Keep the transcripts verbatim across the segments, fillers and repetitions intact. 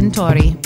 Tintori.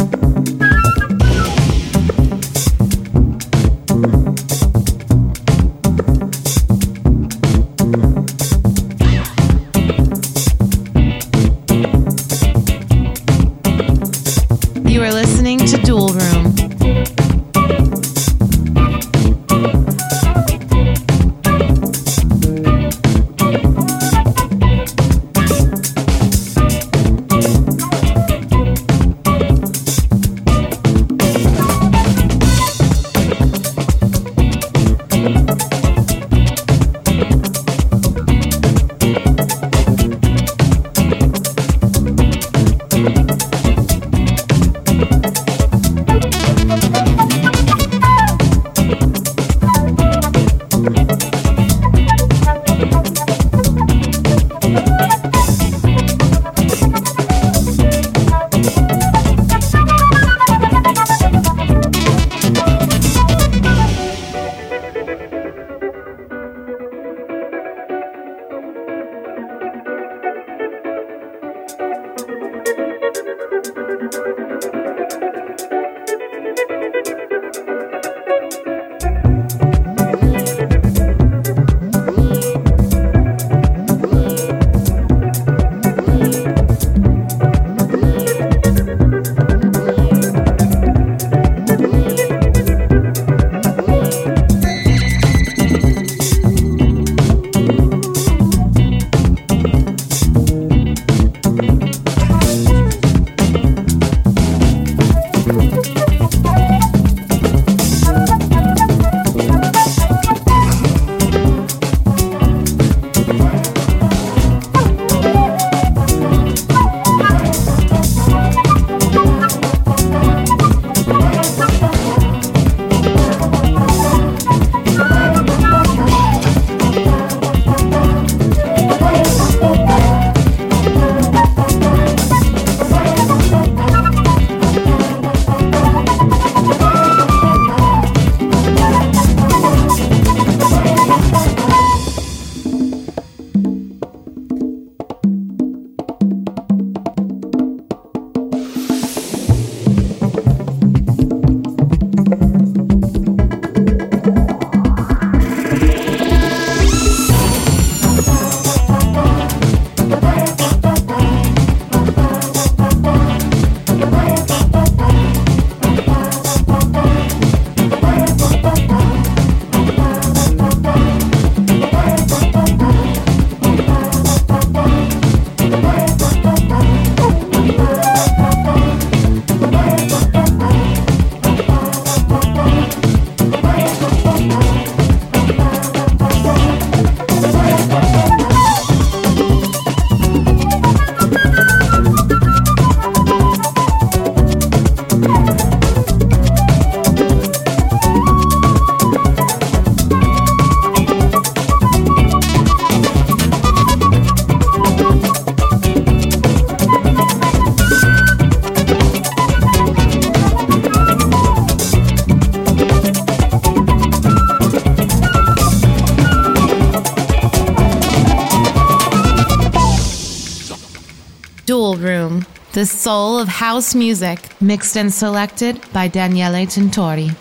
Dual Room, the soul of house music, mixed and selected by Daniele Tintori.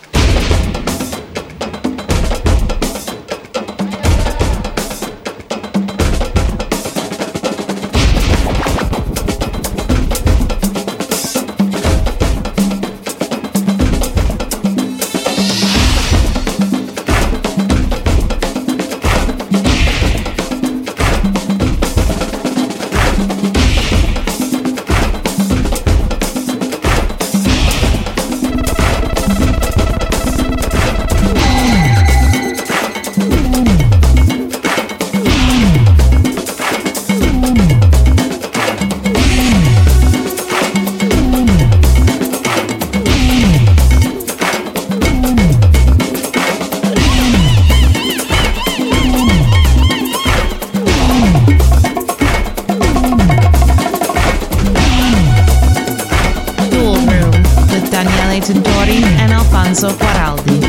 Tintori and Alfonso Guaraldi.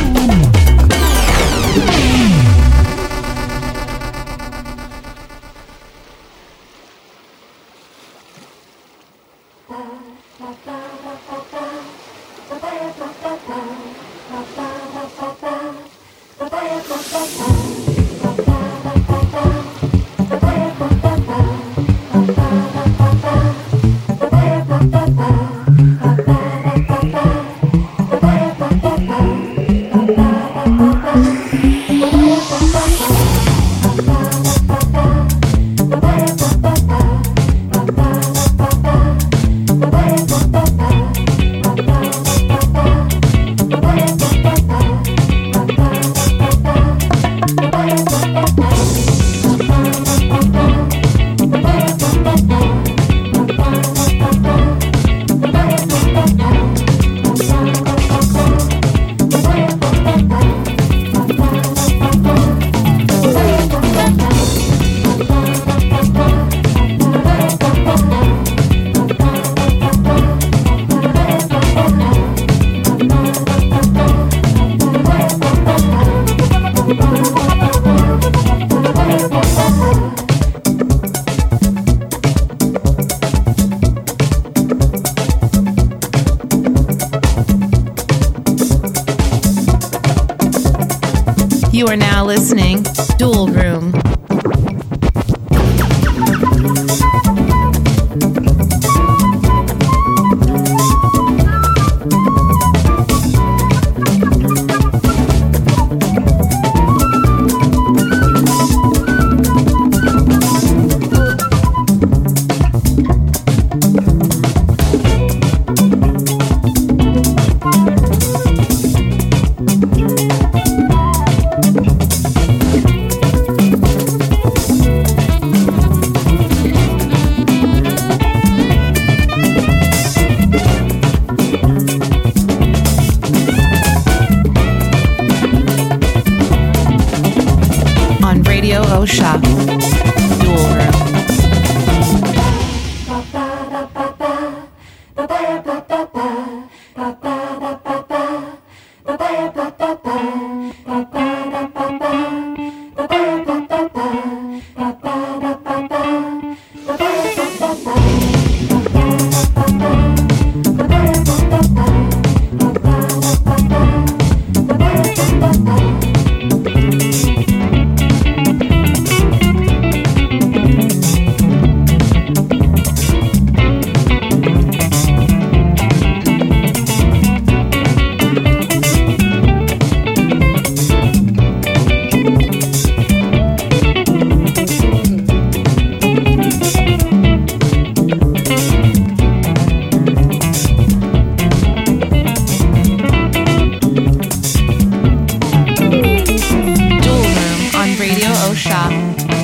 You are now listening to Dual Room.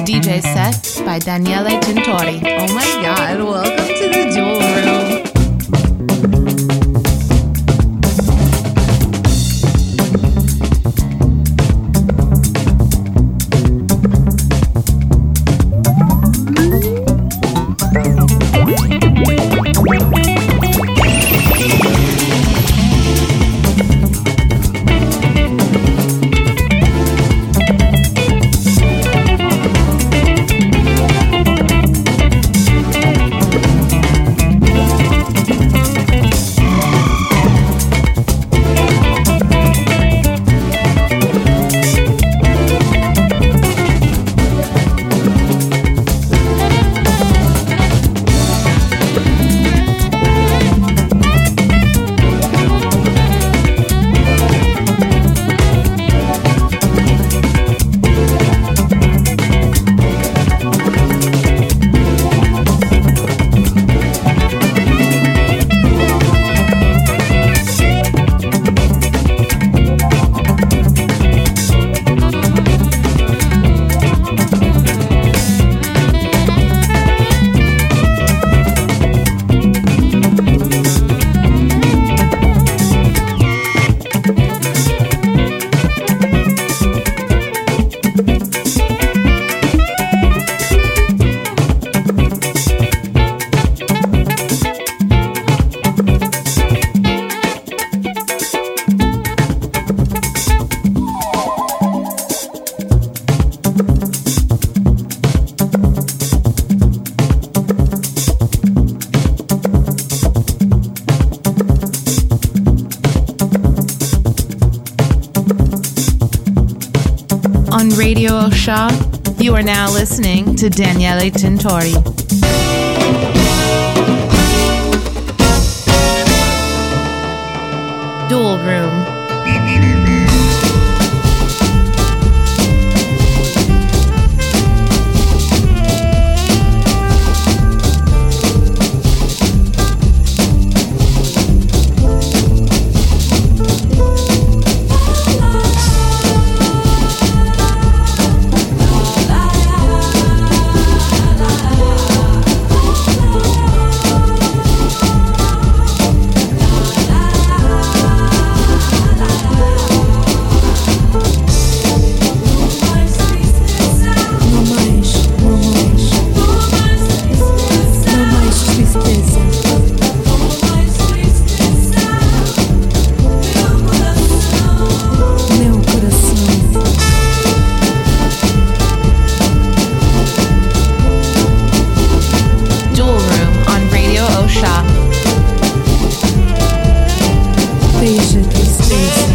D J set by Daniele Tintori. Oh my god, welcome to the Dual Room. On Radio Osha, you are now listening to Daniele Tintori. Dual Room. Beijo, tristeza.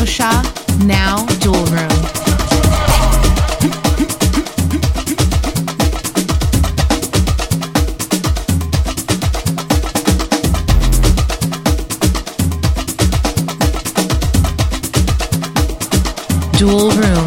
Osha, now Dual Room. Dual Room.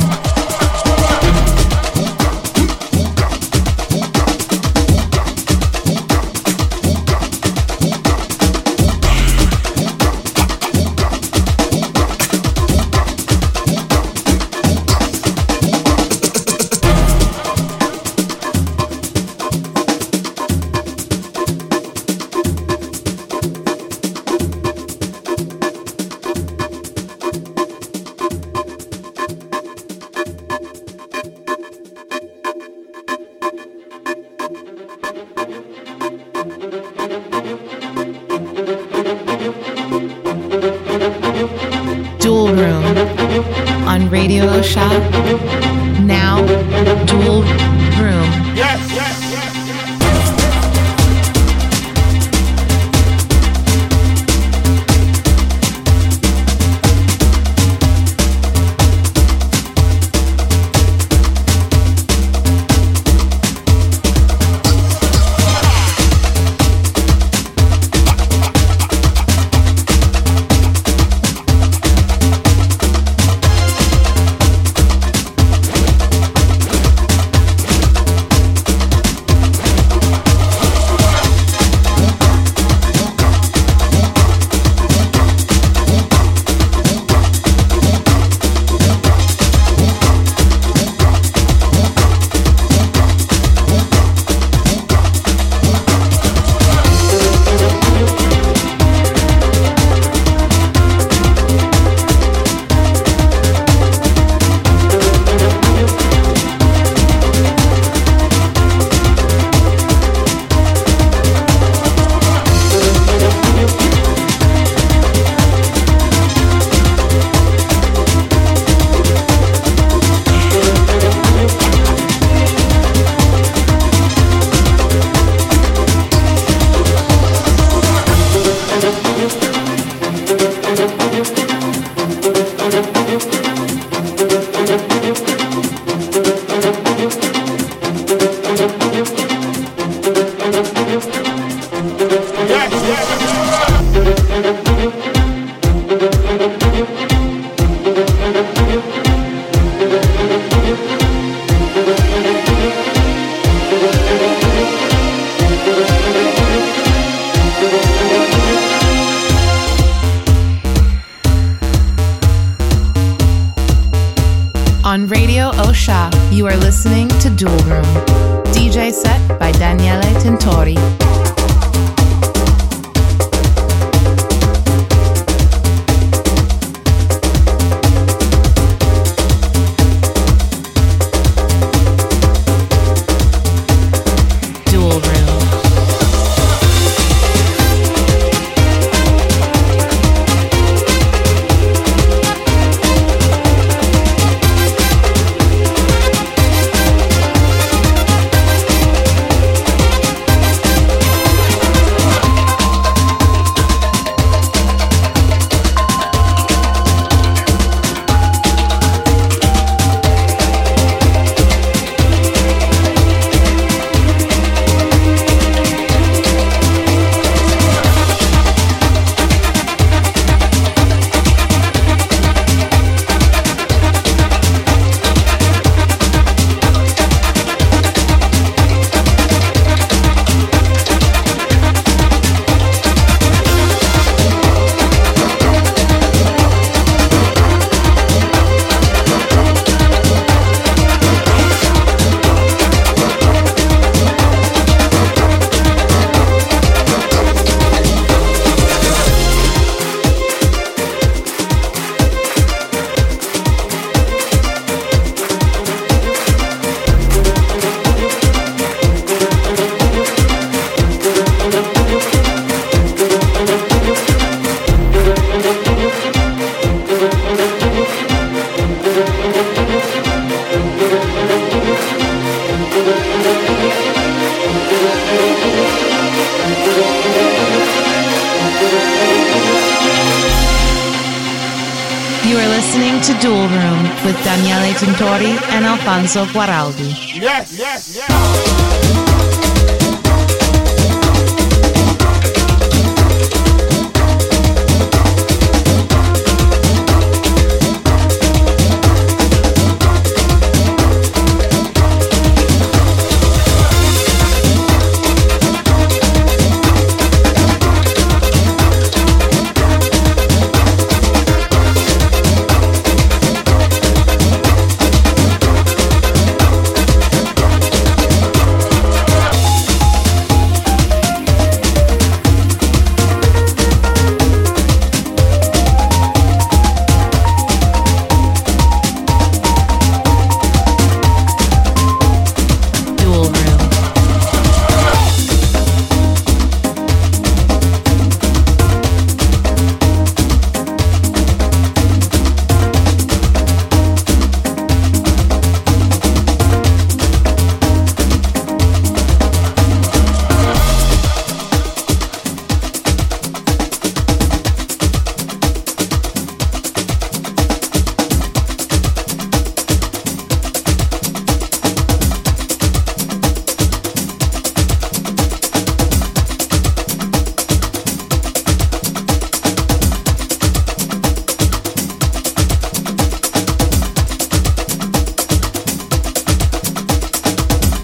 listening to Dual Room with Daniele Tintori and Alfonso Guaraldi. Yes, yes, yes.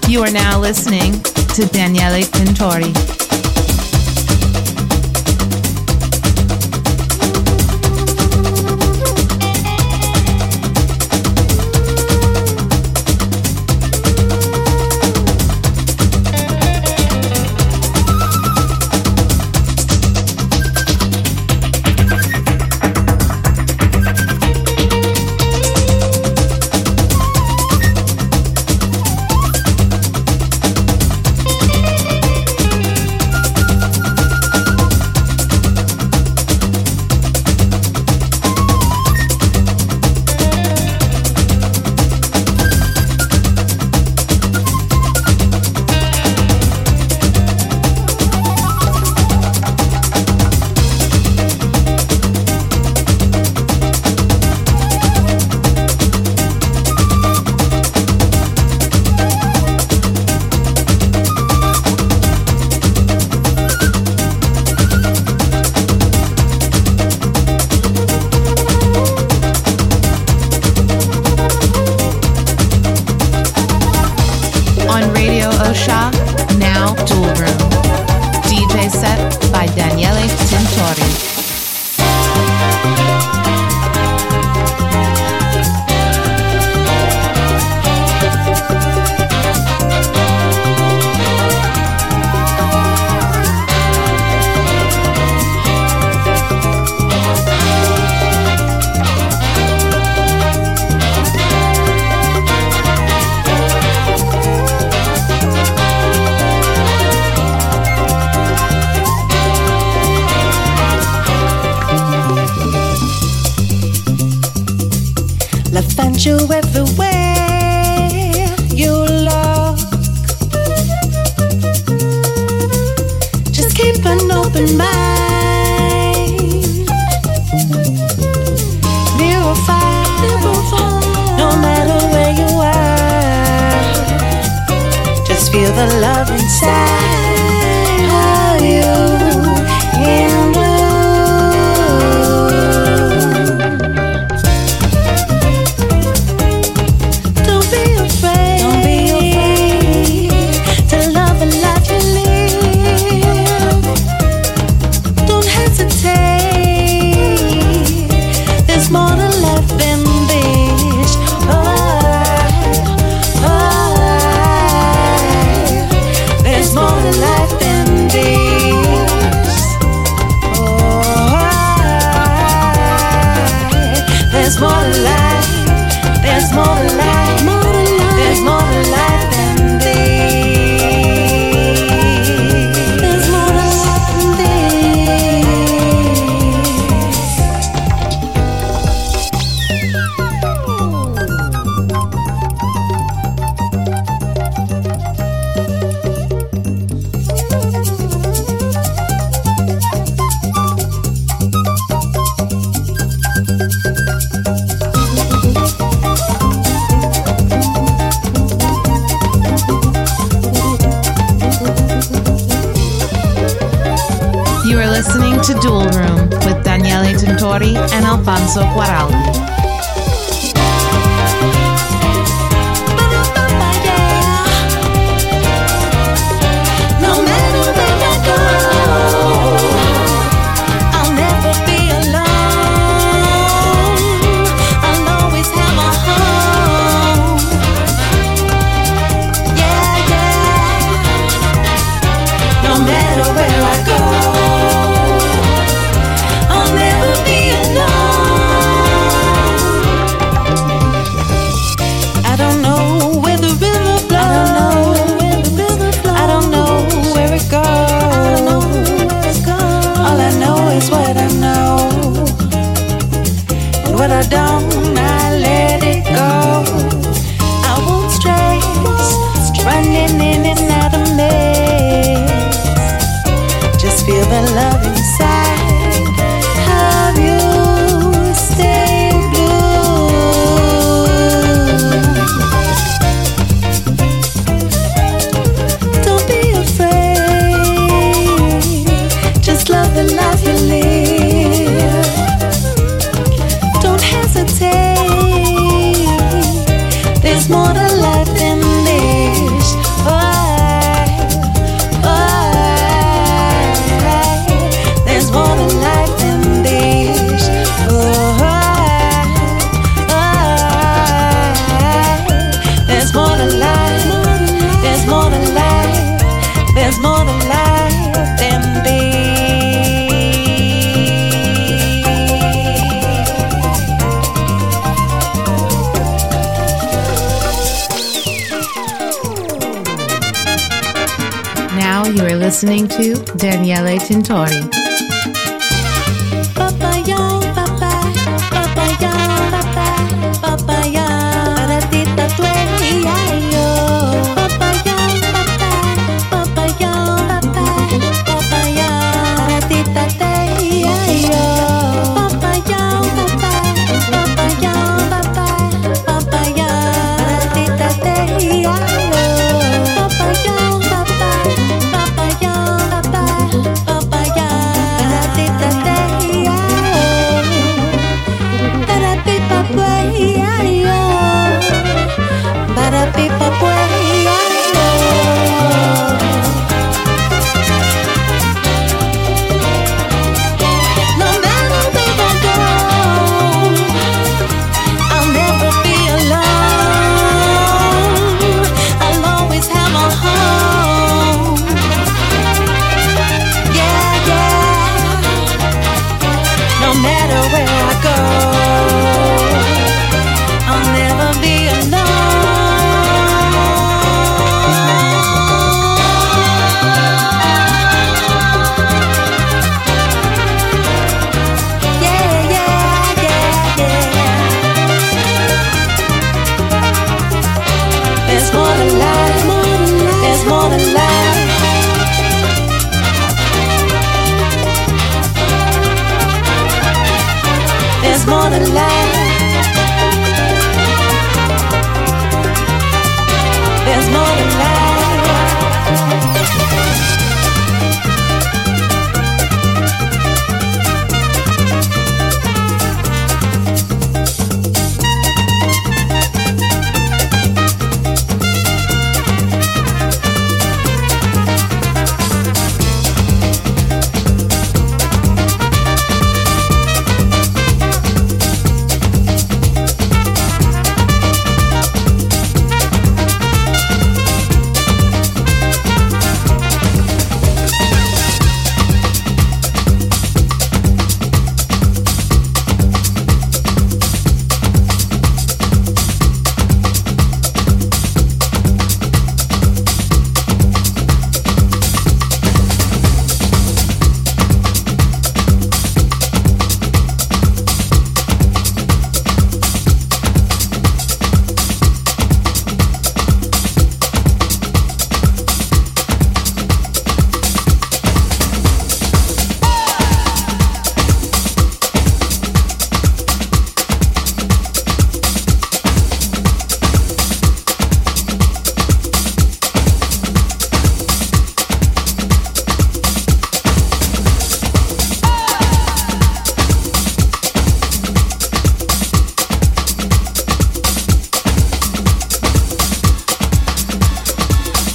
You are now listening to Daniele Tintori. I'll find you everywhere you look. Just keep an open mind. You will find, no matter where you are, just feel the love inside of you in blue. and Alfonso Guaraldi. Listening to Daniele Tintori. Papaya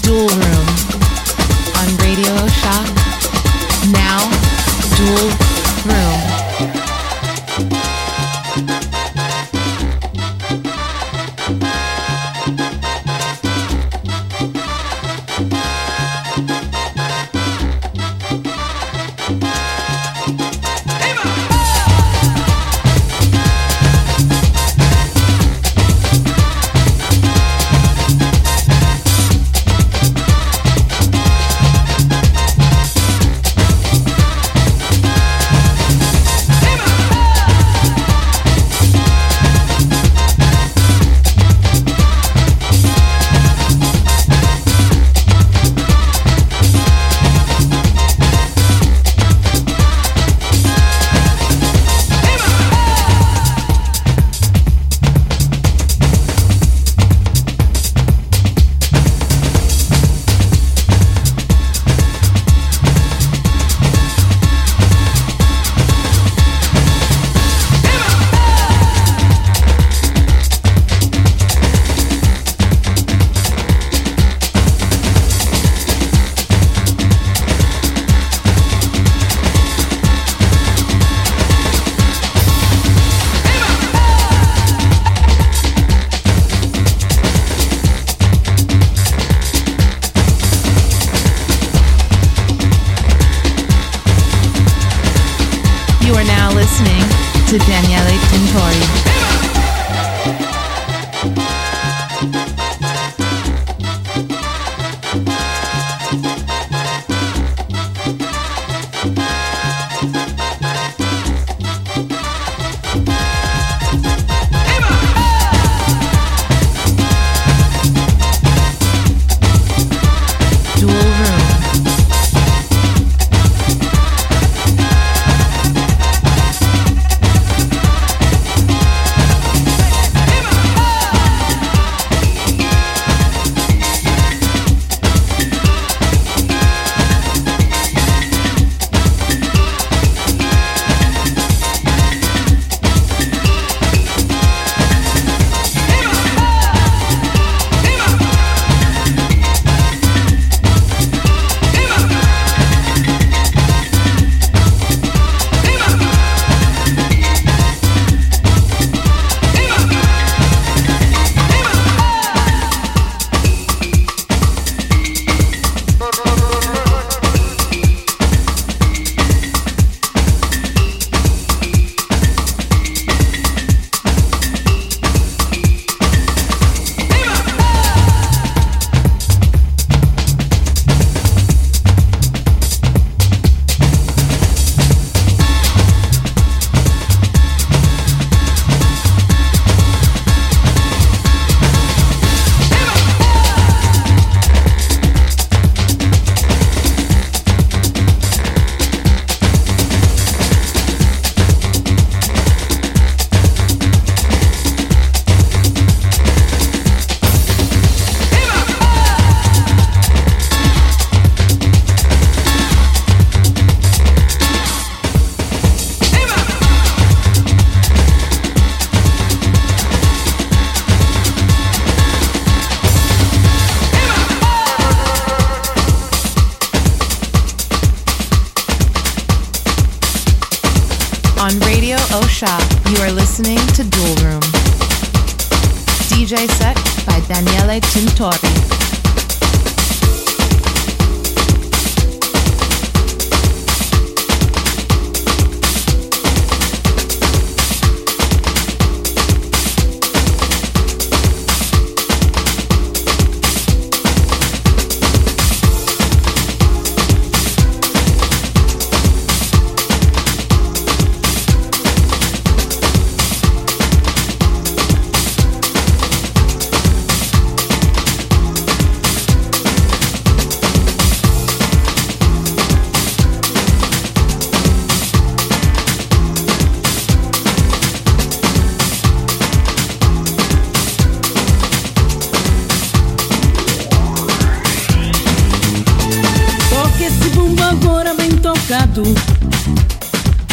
Dual Room on Radio Shock. Now, Dual Room. Daniele Tintori. On Radio Osha, you are listening to Dual Room. D J set by Daniele Tintori.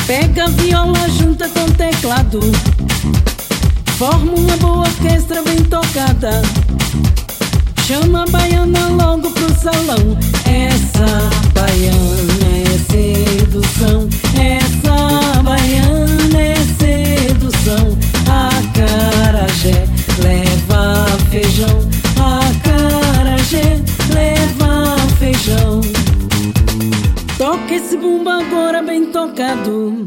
Pega a viola junta com teclado, forma uma boa orquestra bem tocada. Chama a baiana logo pro salão. Essa baiana é sedução. Essa baiana é sedução. Acarajé leva feijão. Acarajé leva feijão. Toca esse bumbo agora bem tocado.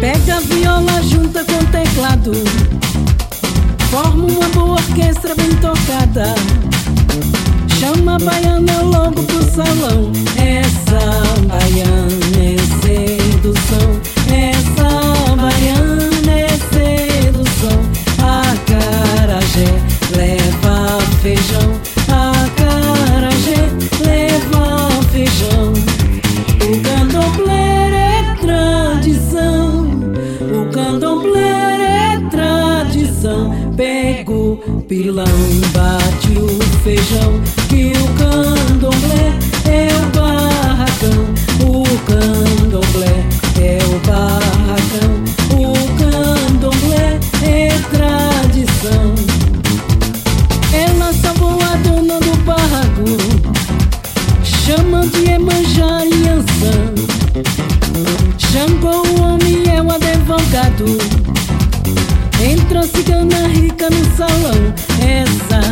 Pega a viola junta com o teclado. Forma uma boa orquestra bem tocada. Chama a baiana logo pro salão. Essa baiana é sedução. Essa baiana é sedução. Acarajé leva feijão. Acarajé leva feijão. O candomblé é tradição. O candomblé é tradição. Pega o pilão, bate o feijão, que o candomblé é o barracão. O candomblé é o barracão. O candomblé é tradição. Ela salvou a dona do barraco, chamam de Iemanjá e Iansã. Xangô o homem é o advogado. Entra cigana rica no salão. Essa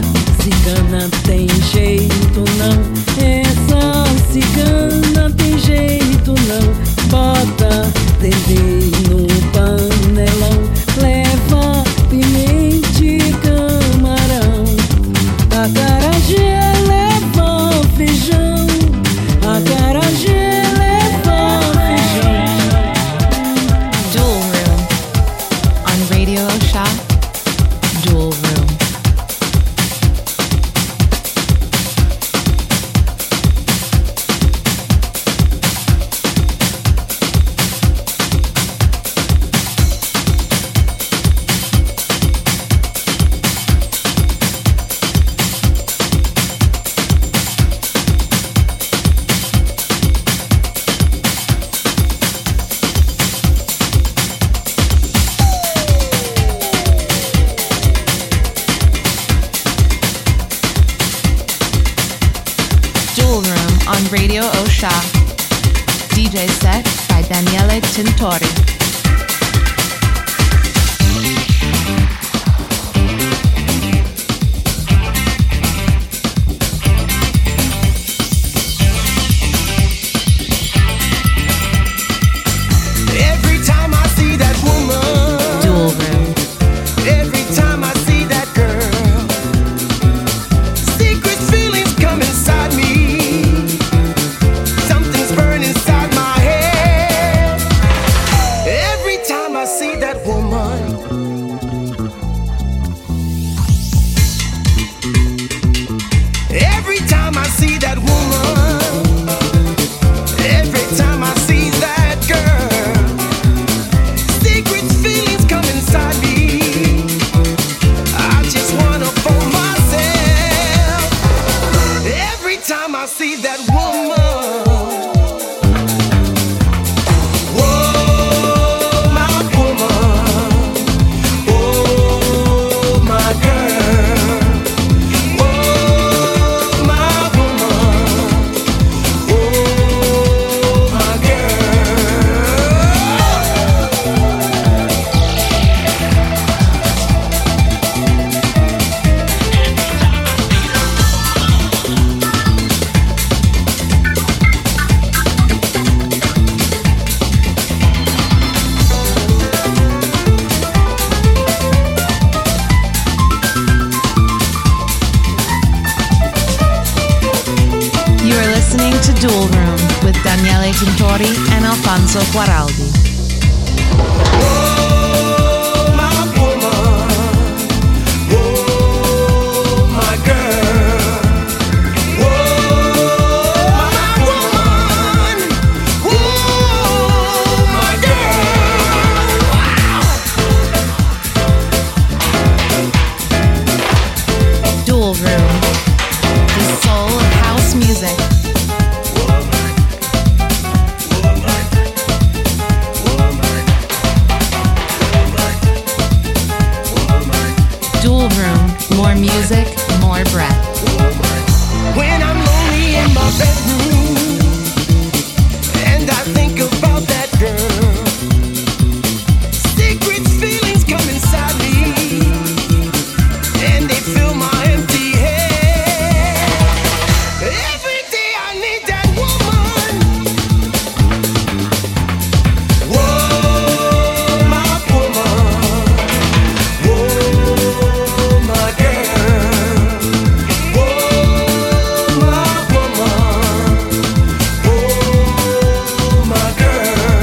cigana tem jeito não. Essa cigana tem jeito não. Bota dendê no panelão. Leva pimenta e camarão. Acarajé leva feijão. Acarajé leva feijão. Radio Shop, Dual Room. Radio Osha, D J set by Daniele Tintori. And Alfonso Guaraldi. Dual Room, more music, more breath. when I'm lonely in my bedroom, and I think about that girl. Secret feelings come inside me, and they fill my empty head. Every day I need that woman. Whoa, my woman. Whoa, my girl. Whoa, my woman. Whoa, my girl.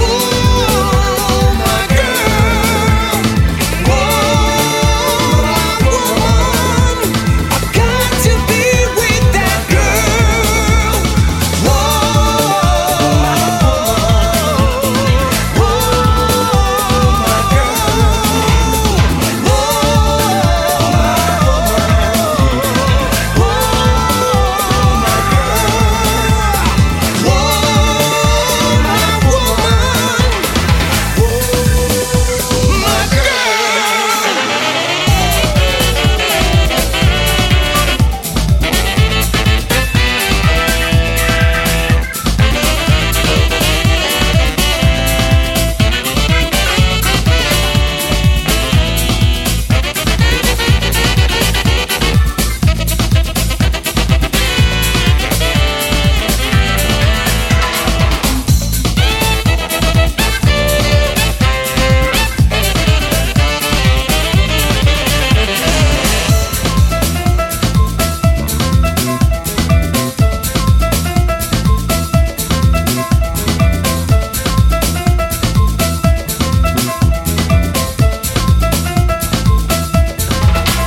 You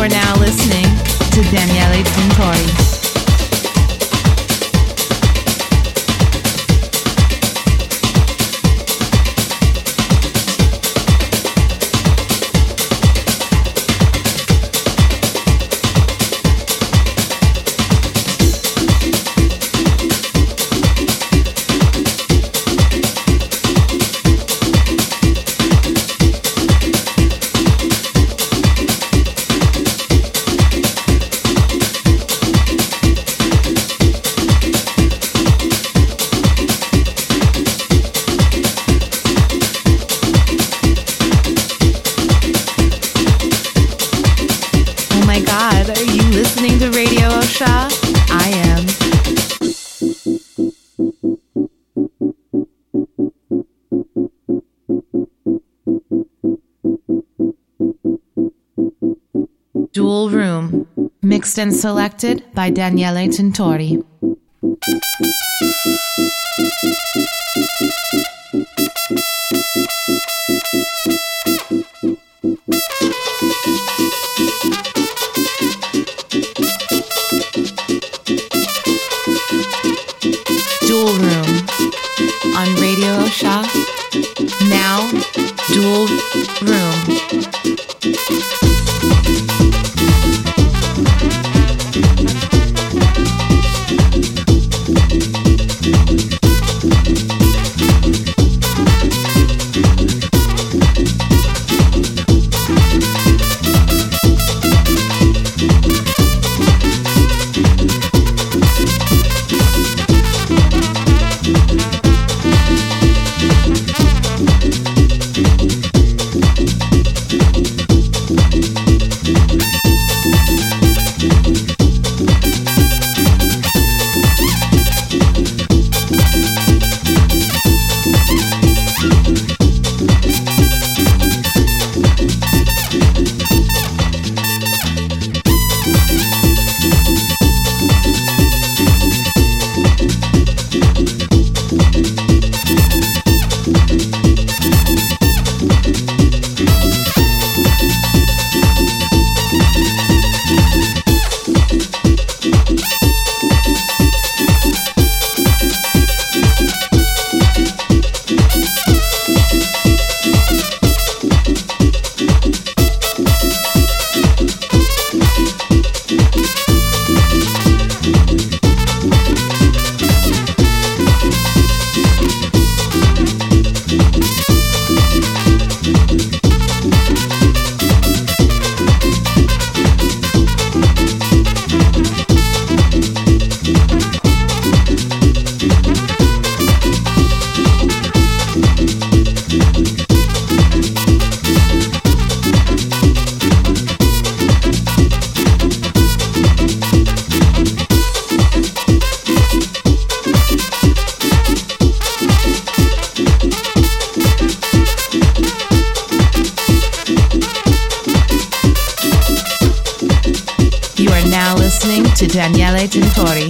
are now listening to Daniele Tintori. Dual Room, mixed and selected by Daniele Tintori. Dual Room on Radio Osha. Now, Dual Room. to Daniele Tintori.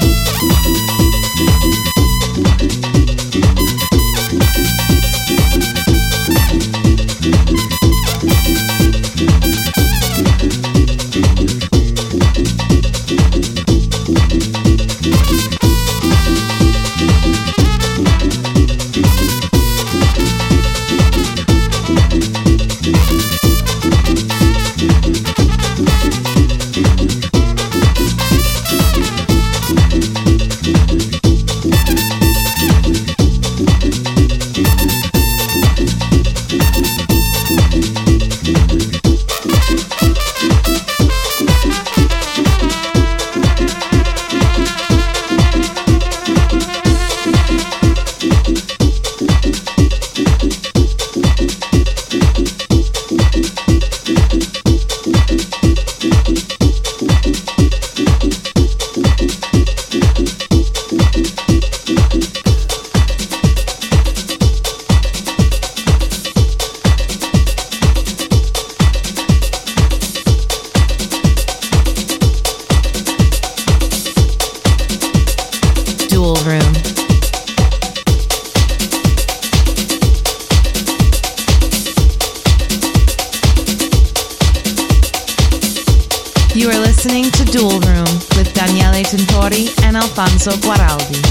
You are listening to Dual Room with Daniele Tintori and Alfonso Guaraldi.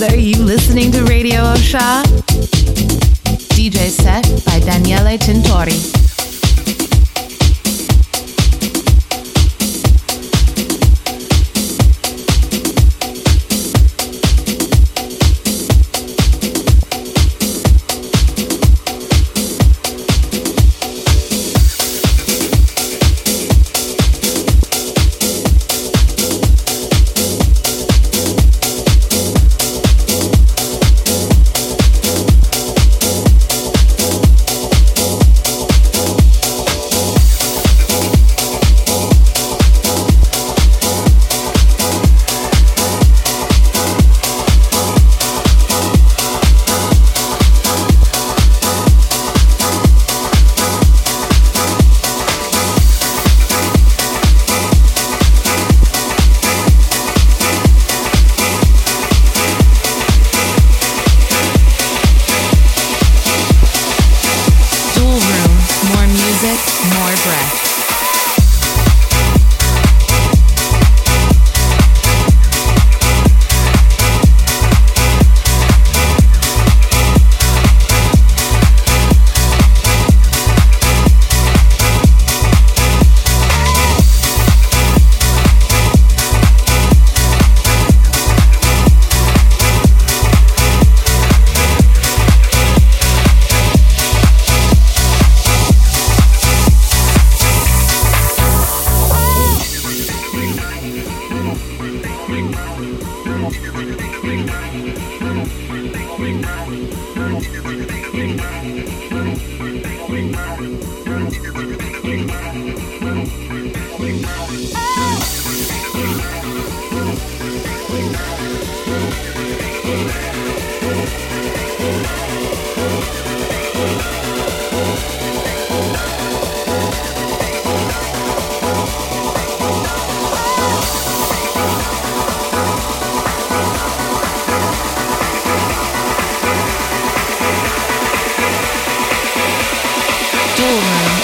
together, you listening to Radio Osha. D J set by Daniele Tintori.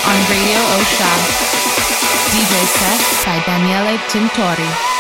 On Radio Osha, D J set by Daniele Tintori.